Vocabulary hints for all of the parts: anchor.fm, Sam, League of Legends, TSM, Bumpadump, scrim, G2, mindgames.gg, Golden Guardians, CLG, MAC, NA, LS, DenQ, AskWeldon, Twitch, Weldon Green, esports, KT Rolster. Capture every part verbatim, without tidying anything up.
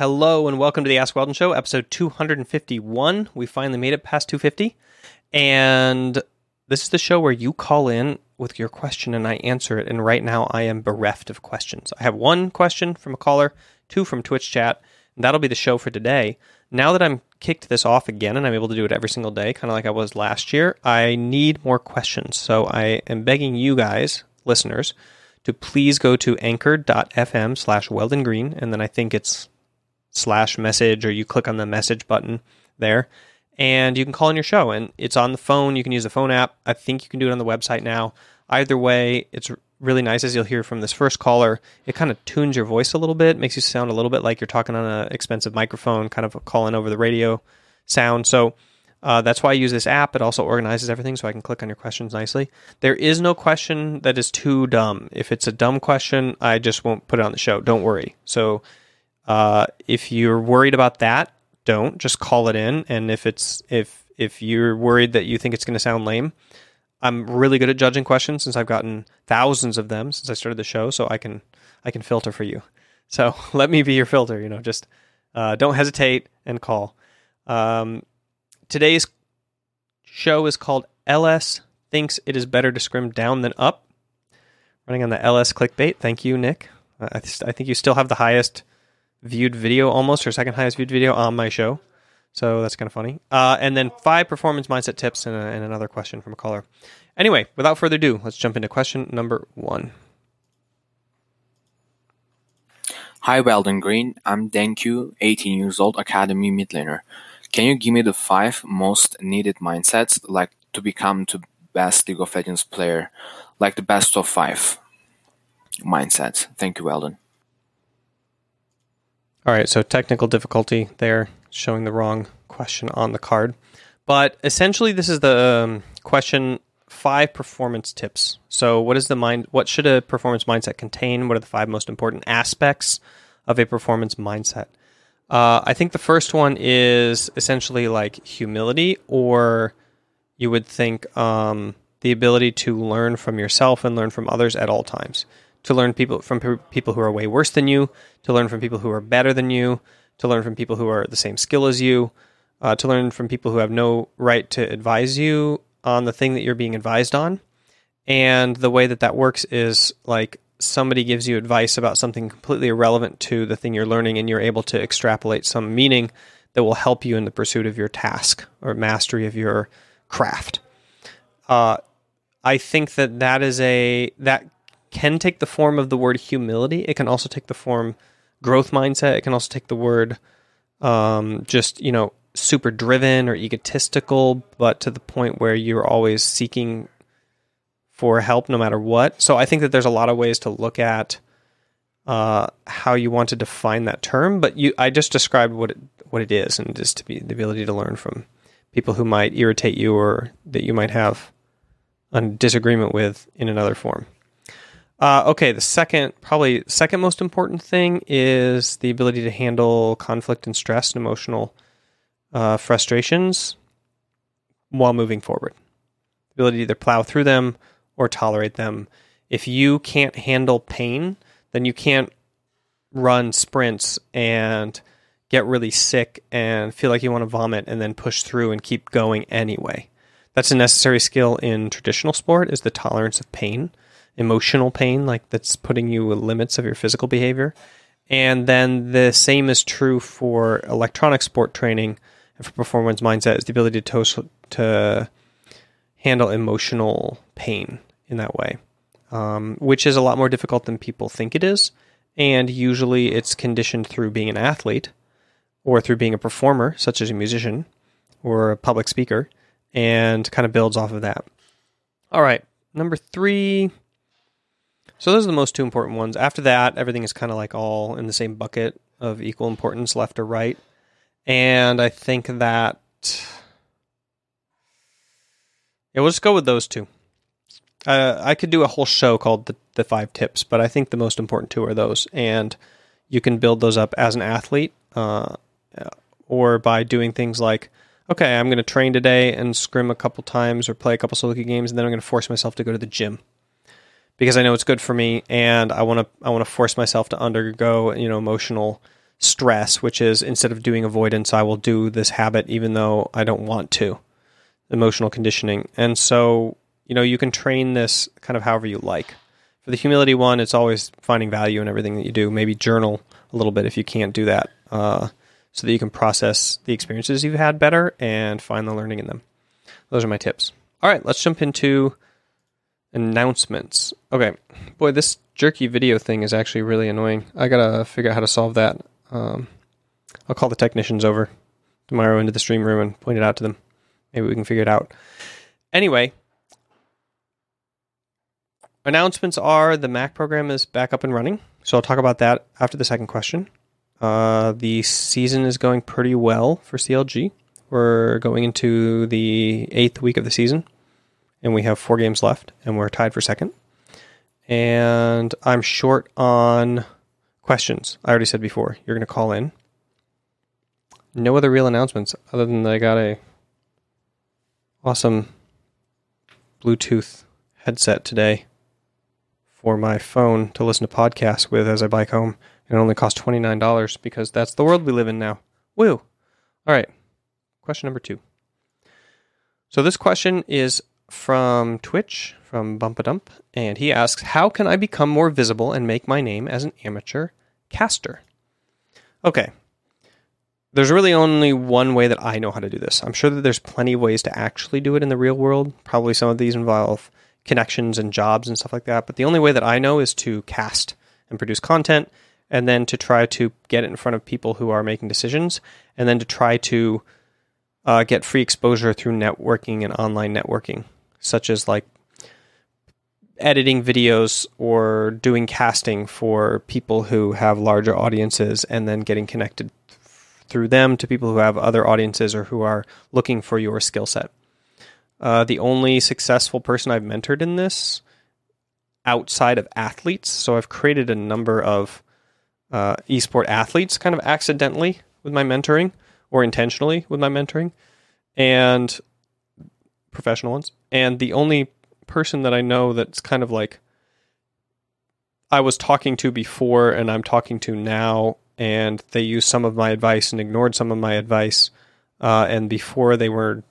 Hello and welcome to the Ask Weldon Show, episode two fifty-one. We finally made it past two fifty. And this is the show where you call in with your question and I answer it. And right now I am bereft of questions. I have one question from a caller, two from Twitch chat. And that'll be the show for today. Now that I'm kicked this off again and I'm able to do it every single day, kind of like I was last year, I need more questions. So I am begging you guys, listeners, to please go to anchor.fm slash Weldon Green. And then I think it's slash message, or you click on the message button there and you can call in your show, and it's on the phone. You can use the phone app. I think you can do it on the website now. Either way, it's really nice. As you'll hear from this first caller, it kind of tunes your voice a little bit, makes you sound a little bit like you're talking on an expensive microphone, kind of calling over the radio sound. So uh, that's why I use this app. It also organizes everything so I can click on your questions nicely. There is no question that is too dumb. If it's a dumb question, I just won't put it on the show. Don't worry. So Uh, if you're worried about that, don't. Just call it in. And if it's if if you're worried that you think it's going to sound lame, I'm really good at judging questions since I've gotten thousands of them since I started the show. So I can I can filter for you. So let me be your filter. You know, just uh, don't hesitate and call. Um, today's show is called L S Thinks It Is Better to Scrim Down Than Up. Running on the L S clickbait. Thank you, Nick. I, th- I think you still have the highest viewed video, almost, or second highest viewed video on my show. So that's kind of funny. Uh, and then five performance mindset tips and, a, and another question from a caller. Anyway, without further ado, let's jump into question number one. Hi, Weldon Green. I'm DenQ, eighteen years old, academy mid laner. Can you give me the five most needed mindsets like to become the best League of Legends player, like the best of five mindsets? Thank you, Weldon. All right, so technical difficulty there, showing the wrong question on the card. But essentially, this is the um, question five performance tips. So what is the mind? What should a performance mindset contain? What are the five most important aspects of a performance mindset? Uh, I think the first one is essentially like humility, or you would think um, the ability to learn from yourself and learn from others at all times. To learn people from pe- people who are way worse than you, to learn from people who are better than you, to learn from people who are the same skill as you, uh, to learn from people who have no right to advise you on the thing that you're being advised on. And the way that that works is like somebody gives you advice about something completely irrelevant to the thing you're learning, and you're able to extrapolate some meaning that will help you in the pursuit of your task or mastery of your craft. Uh, I think that that is a... that. can take the form of the word humility. It can also take the form growth mindset. It can also take the word um, just, you know, super driven or egotistical, but to the point where you're always seeking for help no matter what. So I think that there's a lot of ways to look at uh, how you want to define that term, but you, I just described what it, what it is, and just to be the ability to learn from people who might irritate you or that you might have a disagreement with in another form. Uh, okay, the second, probably second most important thing is the ability to handle conflict and stress and emotional uh, frustrations while moving forward. The ability to either plow through them or tolerate them. If you can't handle pain, then you can't run sprints and get really sick and feel like you want to vomit and then push through and keep going anyway. That's a necessary skill in traditional sport, is the tolerance of pain. Emotional pain, like that's putting you with limits of your physical behavior. And then the same is true for electronic sport training and for performance mindset, is the ability to, to, to handle emotional pain in that way, um, which is a lot more difficult than people think it is. And usually it's conditioned through being an athlete or through being a performer, such as a musician or a public speaker, and kind of builds off of that. All right, number three... So those are the most two important ones. After that, everything is kind of like all in the same bucket of equal importance, left or right. And I think that... yeah, we'll just go with those two. Uh, I could do a whole show called the, the Five Tips, but I think the most important two are those. And you can build those up as an athlete uh, or by doing things like, okay, I'm going to train today and scrim a couple times or play a couple solo games, and then I'm going to force myself to go to the gym, because I know it's good for me, and I want to I want to force myself to undergo, you know, emotional stress, which is instead of doing avoidance, I will do this habit even though I don't want to. Emotional conditioning. And so, you know, you can train this kind of however you like. For the humility one, it's always finding value in everything that you do. Maybe journal a little bit if you can't do that, uh, so that you can process the experiences you've had better and find the learning in them. Those are my tips. All right, let's jump into announcements. Okay, boy, this jerky video thing is actually really annoying. I gotta figure out how to solve that. Um, I'll call the technicians over tomorrow into the stream room and point it out to them. Maybe we can figure it out. Anyway, announcements are the M A C program is back up and running. So I'll talk about that after the second question. Uh, the season is going pretty well for C L G. We're going into the eighth week of the season, and we have four games left, and we're tied for second. And I'm short on questions. I already said before, you're going to call in. No other real announcements other than that I got a awesome Bluetooth headset today for my phone to listen to podcasts with as I bike home. It only cost twenty-nine dollars because that's the world we live in now. Woo! All right. Question number two. So this question is from Twitch, from Bumpadump, and he asks, how can I become more visible and make my name as an amateur caster? Okay. There's really only one way that I know how to do this. I'm sure that there's plenty of ways to actually do it in the real world. Probably some of these involve connections and jobs and stuff like that. But the only way that I know is to cast and produce content, and then to try to get it in front of people who are making decisions, and then to try to uh, get free exposure through networking and online networking, such as like editing videos or doing casting for people who have larger audiences, and then getting connected through them to people who have other audiences or who are looking for your skill set. Uh, the only successful person I've mentored in this outside of athletes, so I've created a number of uh, esport athletes kind of accidentally with my mentoring or intentionally with my mentoring, and professional ones. And the only person that I know that's kind of like I was talking to before and I'm talking to now, and they used some of my advice and ignored some of my advice. Uh, and before they were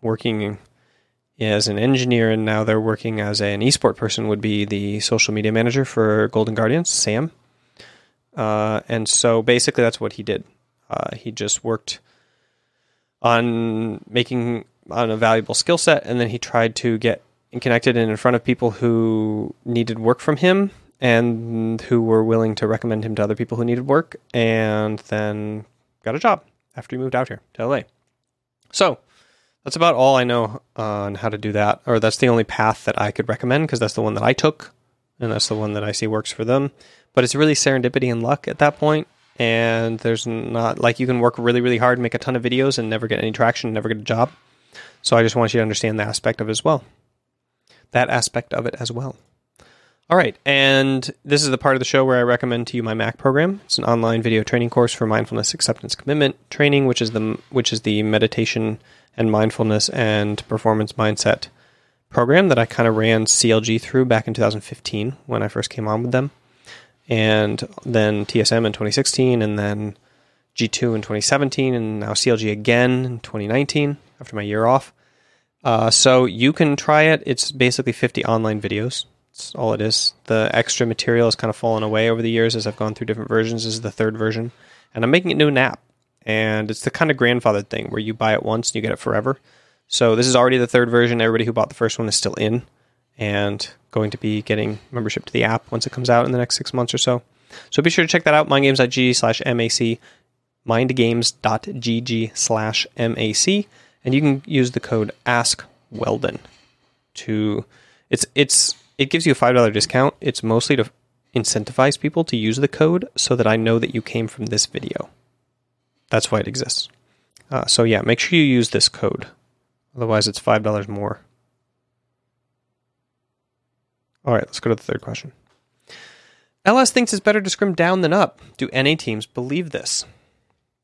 working as an engineer, and now they're working as an esport person, would be the social media manager for Golden Guardians, Sam. Uh, and so basically that's what he did. Uh, he just worked on making on a valuable skill set, and then he tried to get connected and in front of people who needed work from him, and who were willing to recommend him to other people who needed work, and then got a job after he moved out here to L A. So that's about all I know on how to do that, or that's the only path that I could recommend, because that's the one that I took, and that's the one that I see works for them. But it's really serendipity and luck at that point, and there's not, like, you can work really, really hard and make a ton of videos and never get any traction, never get a job. So I just want you to understand that aspect of it as well. That aspect of it as well. All right, and this is the part of the show where I recommend to you my M A C program. It's an online video training course for mindfulness, acceptance, commitment training, which is the which is the meditation and mindfulness and performance mindset program that I kind of ran C L G through back in two thousand fifteen when I first came on with them, and then T S M in twenty sixteen, and then G two in twenty seventeen, and now C L G again in twenty nineteen after my year off. Uh, so you can try it. It's basically fifty online videos. That's all it is. The extra material has kind of fallen away over the years as I've gone through different versions. This is the third version. And I'm making it into an app. And it's the kind of grandfathered thing where you buy it once and you get it forever. So this is already the third version. Everybody who bought the first one is still in, and going to be getting membership to the app once it comes out in the next six months or so. So be sure to check that out. mindgames dot g g slash M A C. mindgames dot g g slash M A C. And you can use the code AskWeldon to... It's... it's It gives you a five dollars discount. It's mostly to incentivize people to use the code so that I know that you came from this video. That's why it exists. Uh, so yeah, make sure you use this code. Otherwise, it's five dollars more. All right, let's go to the third question. L S thinks it's better to scrim down than up. Do N A teams believe this?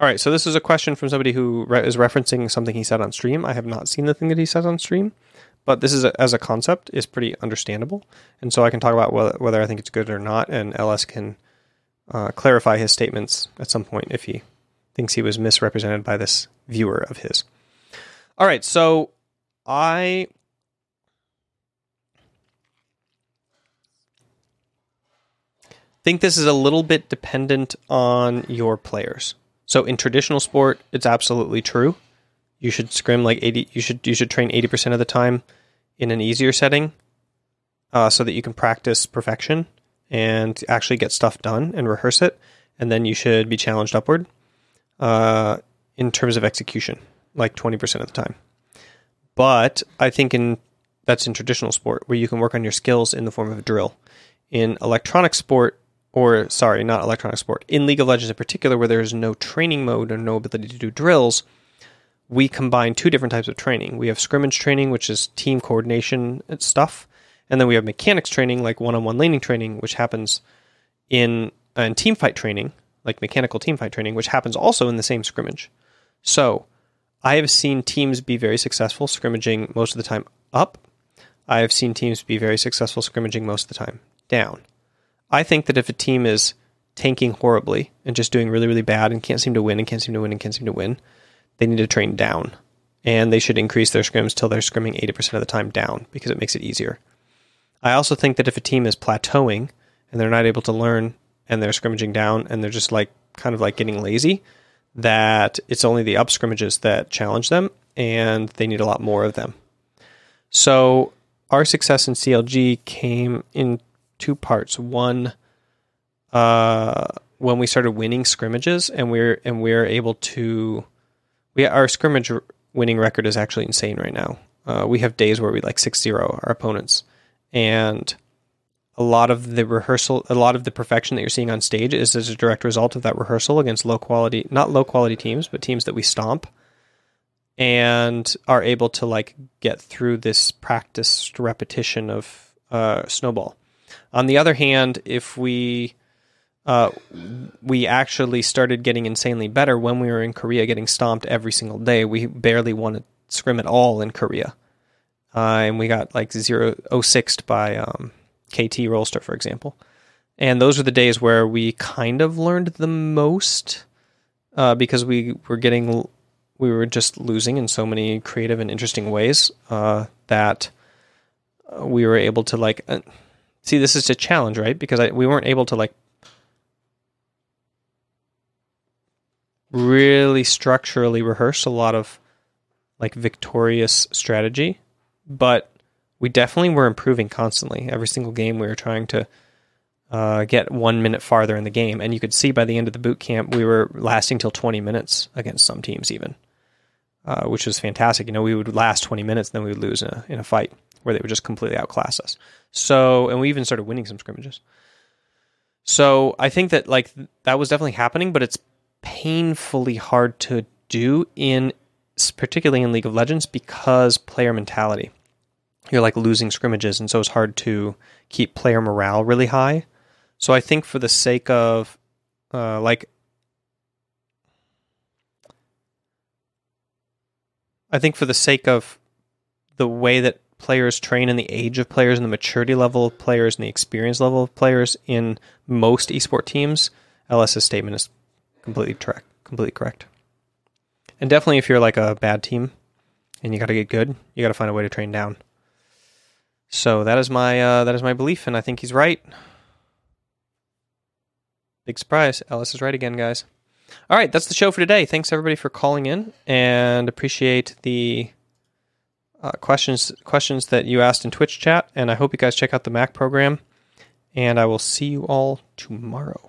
All right, so this is a question from somebody who re- is referencing something he said on stream. I have not seen the thing that he says on stream. But this is a, as a concept is pretty understandable, and so I can talk about whether, whether I think it's good or not, and L S can uh, clarify his statements at some point if he thinks he was misrepresented by this viewer of his. All right, so I... think this is a little bit dependent on your players. So in traditional sport, it's absolutely true. You should scrim like eighty. You should you should train eighty percent of the time in an easier setting, uh, so that you can practice perfection and actually get stuff done and rehearse it. And then you should be challenged upward uh, in terms of execution, like twenty percent of the time. But I think in that's in traditional sport where you can work on your skills in the form of a drill. In electronic sport. Or, sorry, not electronic sport. In League of Legends in particular, where there is no training mode or no ability to do drills, we combine two different types of training. We have scrimmage training, which is team coordination and stuff. And then we have mechanics training, like one-on-one laning training, which happens in, uh, in team fight training, like mechanical team fight training, which happens also in the same scrimmage. So I have seen teams be very successful scrimmaging most of the time up. I have seen teams be very successful scrimmaging most of the time down. I think that if a team is tanking horribly and just doing really, really bad and can't seem to win and can't seem to win and can't seem to win, they need to train down. And they should increase their scrims till they're scrimming eighty percent of the time down because it makes it easier. I also think that if a team is plateauing and they're not able to learn and they're scrimmaging down and they're just like kind of like getting lazy, that it's only the up scrimmages that challenge them and they need a lot more of them. So our success in C L G came in two parts. One, uh, when we started winning scrimmages, and we're and we're able to, we our scrimmage winning record is actually insane right now. Uh, we have days where we like six zero our opponents, and a lot of the rehearsal, a lot of the perfection that you're seeing on stage is as a direct result of that rehearsal against low quality, not low quality teams, but teams that we stomp, and are able to like get through this practiced repetition of uh, snowball. On the other hand, if we uh, we actually started getting insanely better when we were in Korea, getting stomped every single day. We barely won a scrim at all in Korea, uh, and we got like oh six'd by um, K T Rolster, for example. And those were the days where we kind of learned the most uh, because we were getting we were just losing in so many creative and interesting ways uh, that we were able to like. Uh, See, this is a challenge, right? Because I, we weren't able to like really structurally rehearse a lot of like victorious strategy, but we definitely were improving constantly. Every single game, we were trying to uh, get one minute farther in the game, and you could see by the end of the boot camp, we were lasting till twenty minutes against some teams, even, uh, which was fantastic. You know, we would last twenty minutes, and then we would lose in a, in a fight where they would just completely outclass us. So, and we even started winning some scrimmages. So I think that like that was definitely happening, but it's painfully hard to do in, particularly in League of Legends, because player mentality. You're like losing scrimmages, and so it's hard to keep player morale really high. So I think for the sake of uh, like, I think for the sake of the way that players train and the age of players and the maturity level of players and the experience level of players in most esports teams, L S's statement is completely correct. Completely correct. And definitely if you're like a bad team and you got to get good, you got to find a way to train down. So that is my uh, that is my belief, and I think he's right. Big surprise. L S is right again, guys. All right, that's the show for today. Thanks everybody for calling in, and appreciate the Uh, questions questions that you asked in Twitch chat, and I hope you guys check out the M A C program, and I will see you all tomorrow.